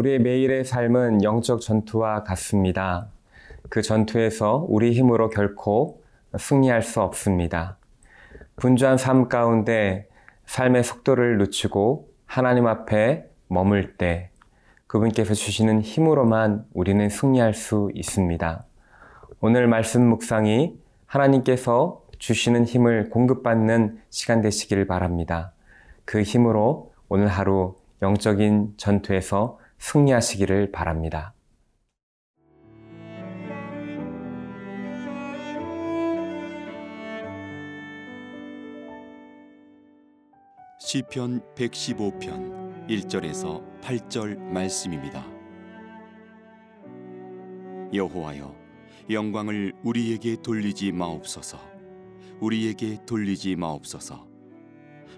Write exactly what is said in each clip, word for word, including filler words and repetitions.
우리의 매일의 삶은 영적 전투와 같습니다. 그 전투에서 우리 힘으로 결코 승리할 수 없습니다. 분주한 삶 가운데 삶의 속도를 늦추고 하나님 앞에 머물 때 그분께서 주시는 힘으로만 우리는 승리할 수 있습니다. 오늘 말씀 묵상이 하나님께서 주시는 힘을 공급받는 시간 되시길 바랍니다. 그 힘으로 오늘 하루 영적인 전투에서 승리하시기를 바랍니다. 시편 백십오 편 일 절에서 팔 절 말씀입니다. 여호와여, 영광을 우리에게 돌리지 마옵소서. 우리에게 돌리지 마옵소서.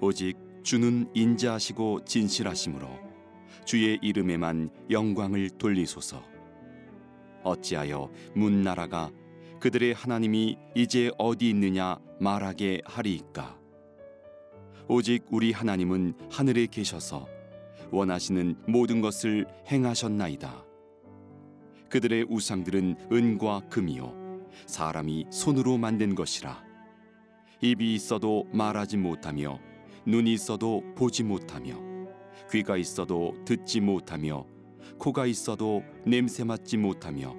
오직 주는 인자하시고 진실하심으로 주의 이름에만 영광을 돌리소서. 어찌하여 문나라가 그들의 하나님이 이제 어디 있느냐 말하게 하리이까. 오직 우리 하나님은 하늘에 계셔서 원하시는 모든 것을 행하셨나이다. 그들의 우상들은 은과 금이요 사람이 손으로 만든 것이라. 입이 있어도 말하지 못하며 눈이 있어도 보지 못하며 귀가 있어도 듣지 못하며 코가 있어도 냄새 맡지 못하며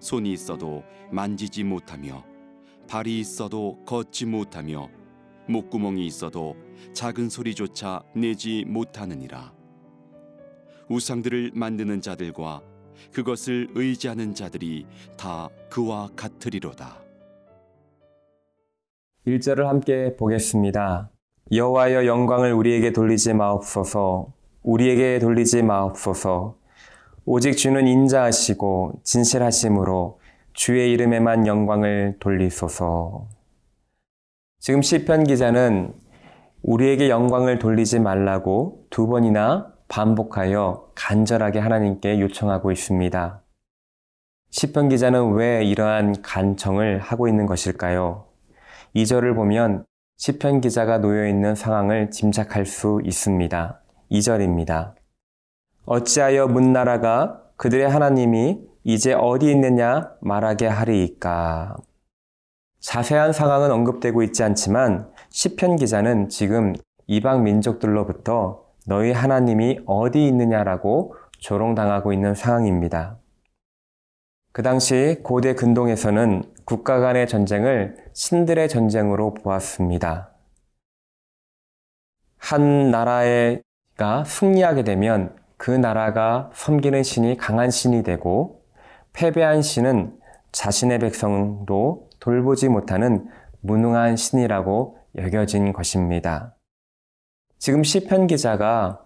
손이 있어도 만지지 못하며 발이 있어도 걷지 못하며 목구멍이 있어도 작은 소리조차 내지 못하느니라. 우상들을 만드는 자들과 그것을 의지하는 자들이 다 그와 같으리로다. 일 절을 함께 보겠습니다. 여호와여, 영광을 우리에게 돌리지 마옵소서. 우리에게 돌리지 마옵소서. 오직 주는 인자하시고 진실하심으로 주의 이름에만 영광을 돌리소서. 지금 시편 기자는 우리에게 영광을 돌리지 말라고 두 번이나 반복하여 간절하게 하나님께 요청하고 있습니다. 시편 기자는 왜 이러한 간청을 하고 있는 것일까요? 이 절을 보면 시편 기자가 놓여있는 상황을 짐작할 수 있습니다. 이 절입니다. 어찌하여 문나라가 그들의 하나님이 이제 어디 있느냐 말하게 하리이까. 자세한 상황은 언급되고 있지 않지만 시편 기자는 지금 이방 민족들로부터 너희 하나님이 어디 있느냐라고 조롱당하고 있는 상황입니다. 그 당시 고대 근동에서는 국가 간의 전쟁을 신들의 전쟁으로 보았습니다. 한 나라가 승리하게 되면 그 나라가 섬기는 신이 강한 신이 되고, 패배한 신은 자신의 백성도 돌보지 못하는 무능한 신이라고 여겨진 것입니다. 지금 시편 기자가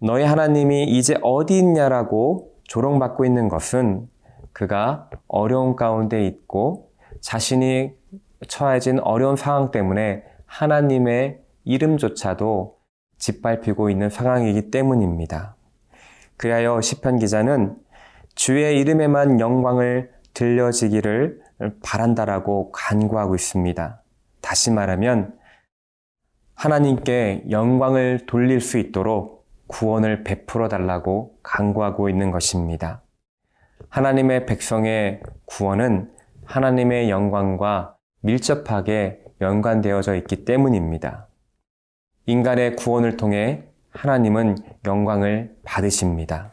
너희 하나님이 이제 어디 있냐라고 조롱받고 있는 것은 그가 어려운 가운데 있고 자신이 처해진 어려운 상황 때문에 하나님의 이름조차도 짓밟히고 있는 상황이기 때문입니다. 그리하여 시편 기자는 주의 이름에만 영광을 들려지기를 바란다라고 간구하고 있습니다. 다시 말하면 하나님께 영광을 돌릴 수 있도록 구원을 베풀어 달라고 간구하고 있는 것입니다. 하나님의 백성의 구원은 하나님의 영광과 밀접하게 연관되어져 있기 때문입니다. 인간의 구원을 통해 하나님은 영광을 받으십니다.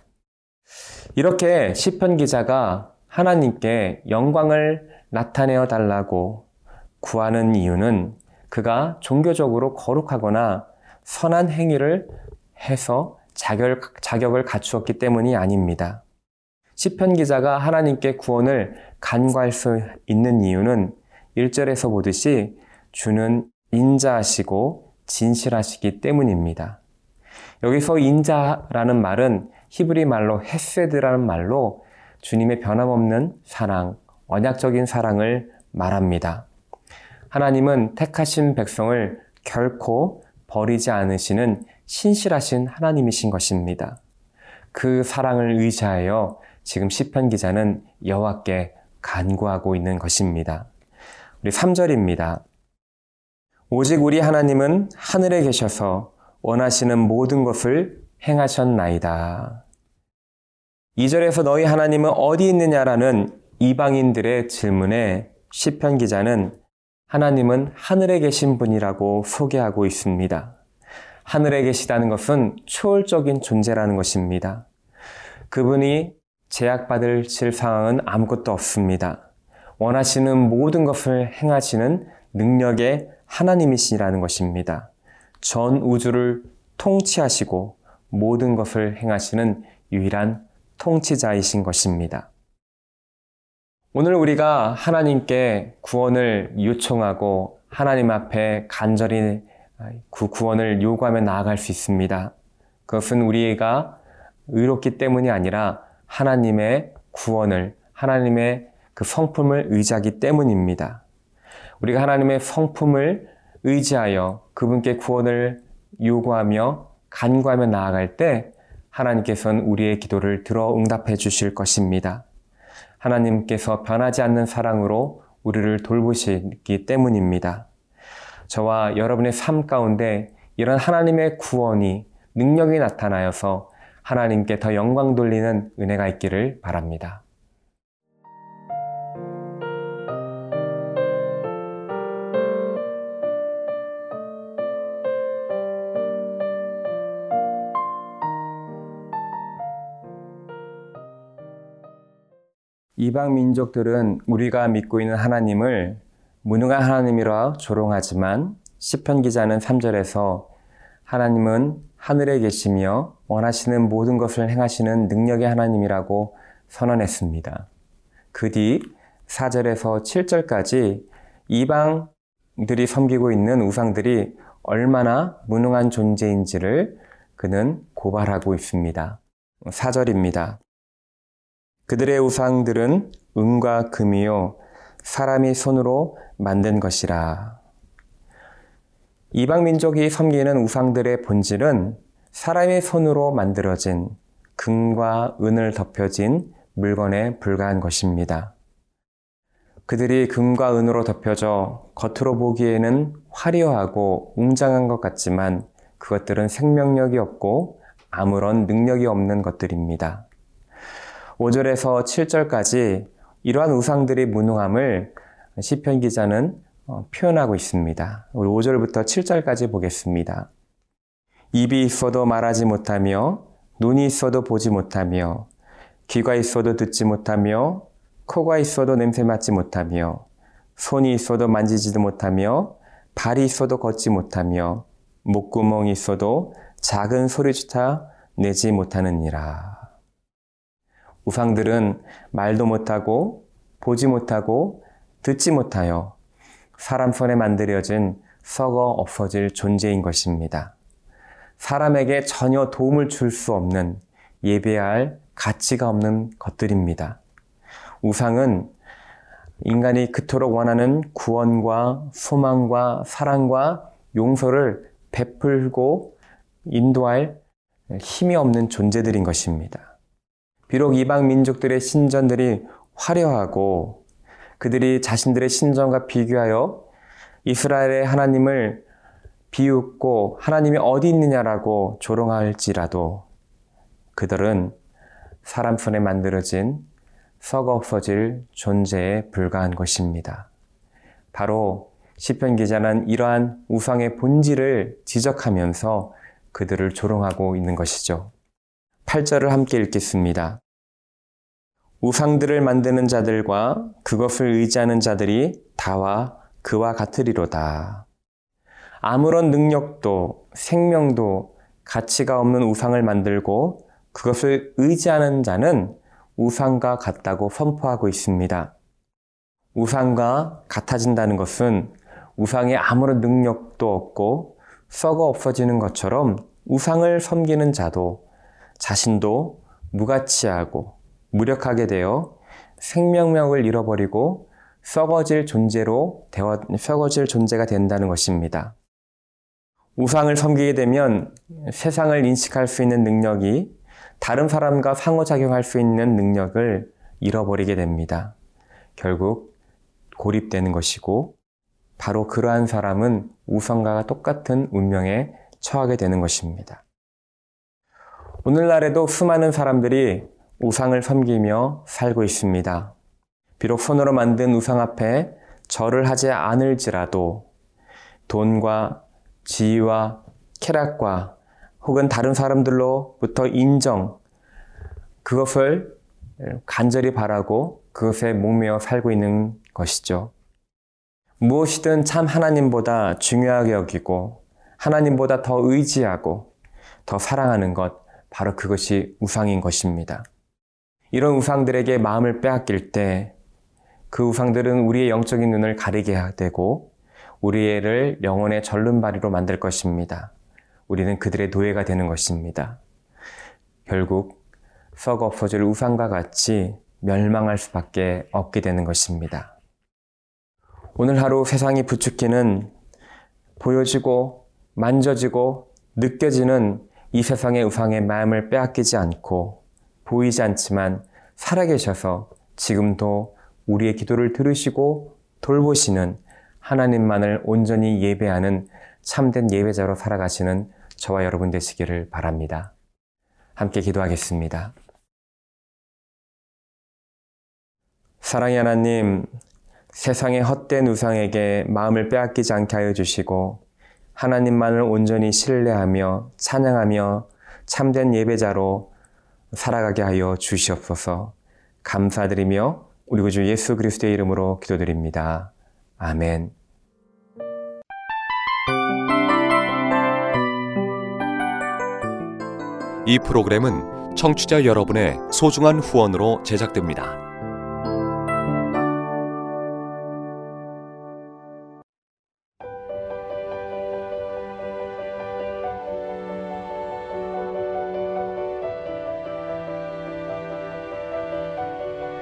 이렇게 시편 기자가 하나님께 영광을 나타내어 달라고 구하는 이유는 그가 종교적으로 거룩하거나 선한 행위를 해서 자격, 자격을 갖추었기 때문이 아닙니다. 시편 기자가 하나님께 구원을 간구할 수 있는 이유는 일 절에서 보듯이 주는 인자하시고 진실하시기 때문입니다. 여기서 인자라는 말은 히브리 말로 헤세드라는 말로 주님의 변함없는 사랑, 언약적인 사랑을 말합니다. 하나님은 택하신 백성을 결코 버리지 않으시는 신실하신 하나님이신 것입니다. 그 사랑을 의지하여 지금 시편 기자는 여호와께 간구하고 있는 것입니다. 우리 삼 절입니다. 오직 우리 하나님은 하늘에 계셔서 원하시는 모든 것을 행하셨나이다. 이 절에서 너희 하나님은 어디 있느냐라는 이방인들의 질문에 시편 기자는 하나님은 하늘에 계신 분이라고 소개하고 있습니다. 하늘에 계시다는 것은 초월적인 존재라는 것입니다. 그분이 제약받을 상황은 아무것도 없습니다. 원하시는 모든 것을 행하시는 능력의 하나님이시라는 것입니다. 전 우주를 통치하시고 모든 것을 행하시는 유일한 통치자이신 것입니다. 오늘 우리가 하나님께 구원을 요청하고 하나님 앞에 간절히 그 구원을 요구하며 나아갈 수 있습니다. 그것은 우리가 의롭기 때문이 아니라 하나님의 구원을, 하나님의 그 성품을 의지하기 때문입니다. 우리가 하나님의 성품을 의지하여 그분께 구원을 요구하며 간구하며 나아갈 때 하나님께서는 우리의 기도를 들어 응답해 주실 것입니다. 하나님께서 변하지 않는 사랑으로 우리를 돌보시기 때문입니다. 저와 여러분의 삶 가운데 이런 하나님의 구원이 능력이 나타나여서 하나님께 더 영광 돌리는 은혜가 있기를 바랍니다. 이방 민족들은 우리가 믿고 있는 하나님을 무능한 하나님이라 조롱하지만 시편 기자는 삼 절에서 하나님은 하늘에 계시며 원하시는 모든 것을 행하시는 능력의 하나님이라고 선언했습니다. 그 뒤 사 절에서 칠 절까지 이방들이 섬기고 있는 우상들이 얼마나 무능한 존재인지를 그는 고발하고 있습니다. 사 절입니다. 그들의 우상들은 은과 금이요 사람이 손으로 만든 것이라. 이방 민족이 섬기는 우상들의 본질은 사람의 손으로 만들어진 금과 은을 덮여진 물건에 불과한 것입니다. 그들이 금과 은으로 덮여져 겉으로 보기에는 화려하고 웅장한 것 같지만 그것들은 생명력이 없고 아무런 능력이 없는 것들입니다. 오 절에서 칠 절까지 이러한 우상들의 무능함을 시편 기자는 표현하고 있습니다. 우리 오 절부터 칠 절까지 보겠습니다. 입이 있어도 말하지 못하며 눈이 있어도 보지 못하며 귀가 있어도 듣지 못하며 코가 있어도 냄새 맡지 못하며 손이 있어도 만지지도 못하며 발이 있어도 걷지 못하며 목구멍이 있어도 작은 소리조차 내지 못하느니라. 우상들은 말도 못하고 보지 못하고 듣지 못하여 사람 손에 만들어진 썩어 없어질 존재인 것입니다. 사람에게 전혀 도움을 줄 수 없는 예배할 가치가 없는 것들입니다. 우상은 인간이 그토록 원하는 구원과 소망과 사랑과 용서를 베풀고 인도할 힘이 없는 존재들인 것입니다. 비록 이방 민족들의 신전들이 화려하고 그들이 자신들의 신전과 비교하여 이스라엘의 하나님을 비웃고 하나님이 어디 있느냐라고 조롱할지라도 그들은 사람 손에 만들어진 썩어 없어질 존재에 불과한 것입니다. 바로 시편 기자는 이러한 우상의 본질을 지적하면서 그들을 조롱하고 있는 것이죠. 팔 절을 함께 읽겠습니다. 우상들을 만드는 자들과 그것을 의지하는 자들이 다와 그와 같으리로다. 아무런 능력도 생명도 가치가 없는 우상을 만들고 그것을 의지하는 자는 우상과 같다고 선포하고 있습니다. 우상과 같아진다는 것은 우상에 아무런 능력도 없고 썩어 없어지는 것처럼 우상을 섬기는 자도 자신도 무가치하고 무력하게 되어 생명력을 잃어버리고 썩어질 존재로 되어, 썩어질 존재가 된다는 것입니다. 우상을 섬기게 되면 세상을 인식할 수 있는 능력이 다른 사람과 상호작용할 수 있는 능력을 잃어버리게 됩니다. 결국 고립되는 것이고 바로 그러한 사람은 우상과 똑같은 운명에 처하게 되는 것입니다. 오늘날에도 수많은 사람들이 우상을 섬기며 살고 있습니다. 비록 손으로 만든 우상 앞에 절을 하지 않을지라도 돈과 지위와 쾌락과 혹은 다른 사람들로부터 인정, 그것을 간절히 바라고 그것에 목매어 살고 있는 것이죠. 무엇이든 참 하나님보다 중요하게 여기고 하나님보다 더 의지하고 더 사랑하는 것, 바로 그것이 우상인 것입니다. 이런 우상들에게 마음을 빼앗길 때 그 우상들은 우리의 영적인 눈을 가리게 되고 우리를 영혼의 절름발이로 만들 것입니다. 우리는 그들의 노예가 되는 것입니다. 결국 썩어 없어질 우상과 같이 멸망할 수밖에 없게 되는 것입니다. 오늘 하루 세상이 부추기는, 보여지고 만져지고 느껴지는 이 세상의 우상의 마음을 빼앗기지 않고, 보이지 않지만 살아계셔서 지금도 우리의 기도를 들으시고 돌보시는 하나님만을 온전히 예배하는 참된 예배자로 살아가시는 저와 여러분 되시기를 바랍니다. 함께 기도하겠습니다. 사랑의 하나님, 세상의 헛된 우상에게 마음을 빼앗기지 않게 하여 주시고 하나님만을 온전히 신뢰하며 찬양하며 참된 예배자로 살아가게 하여 주시옵소서. 감사드리며 우리 구주 예수 그리스도의 이름으로 기도드립니다. 아멘. 이 프로그램은 청취자 여러분의 소중한 후원으로 제작됩니다.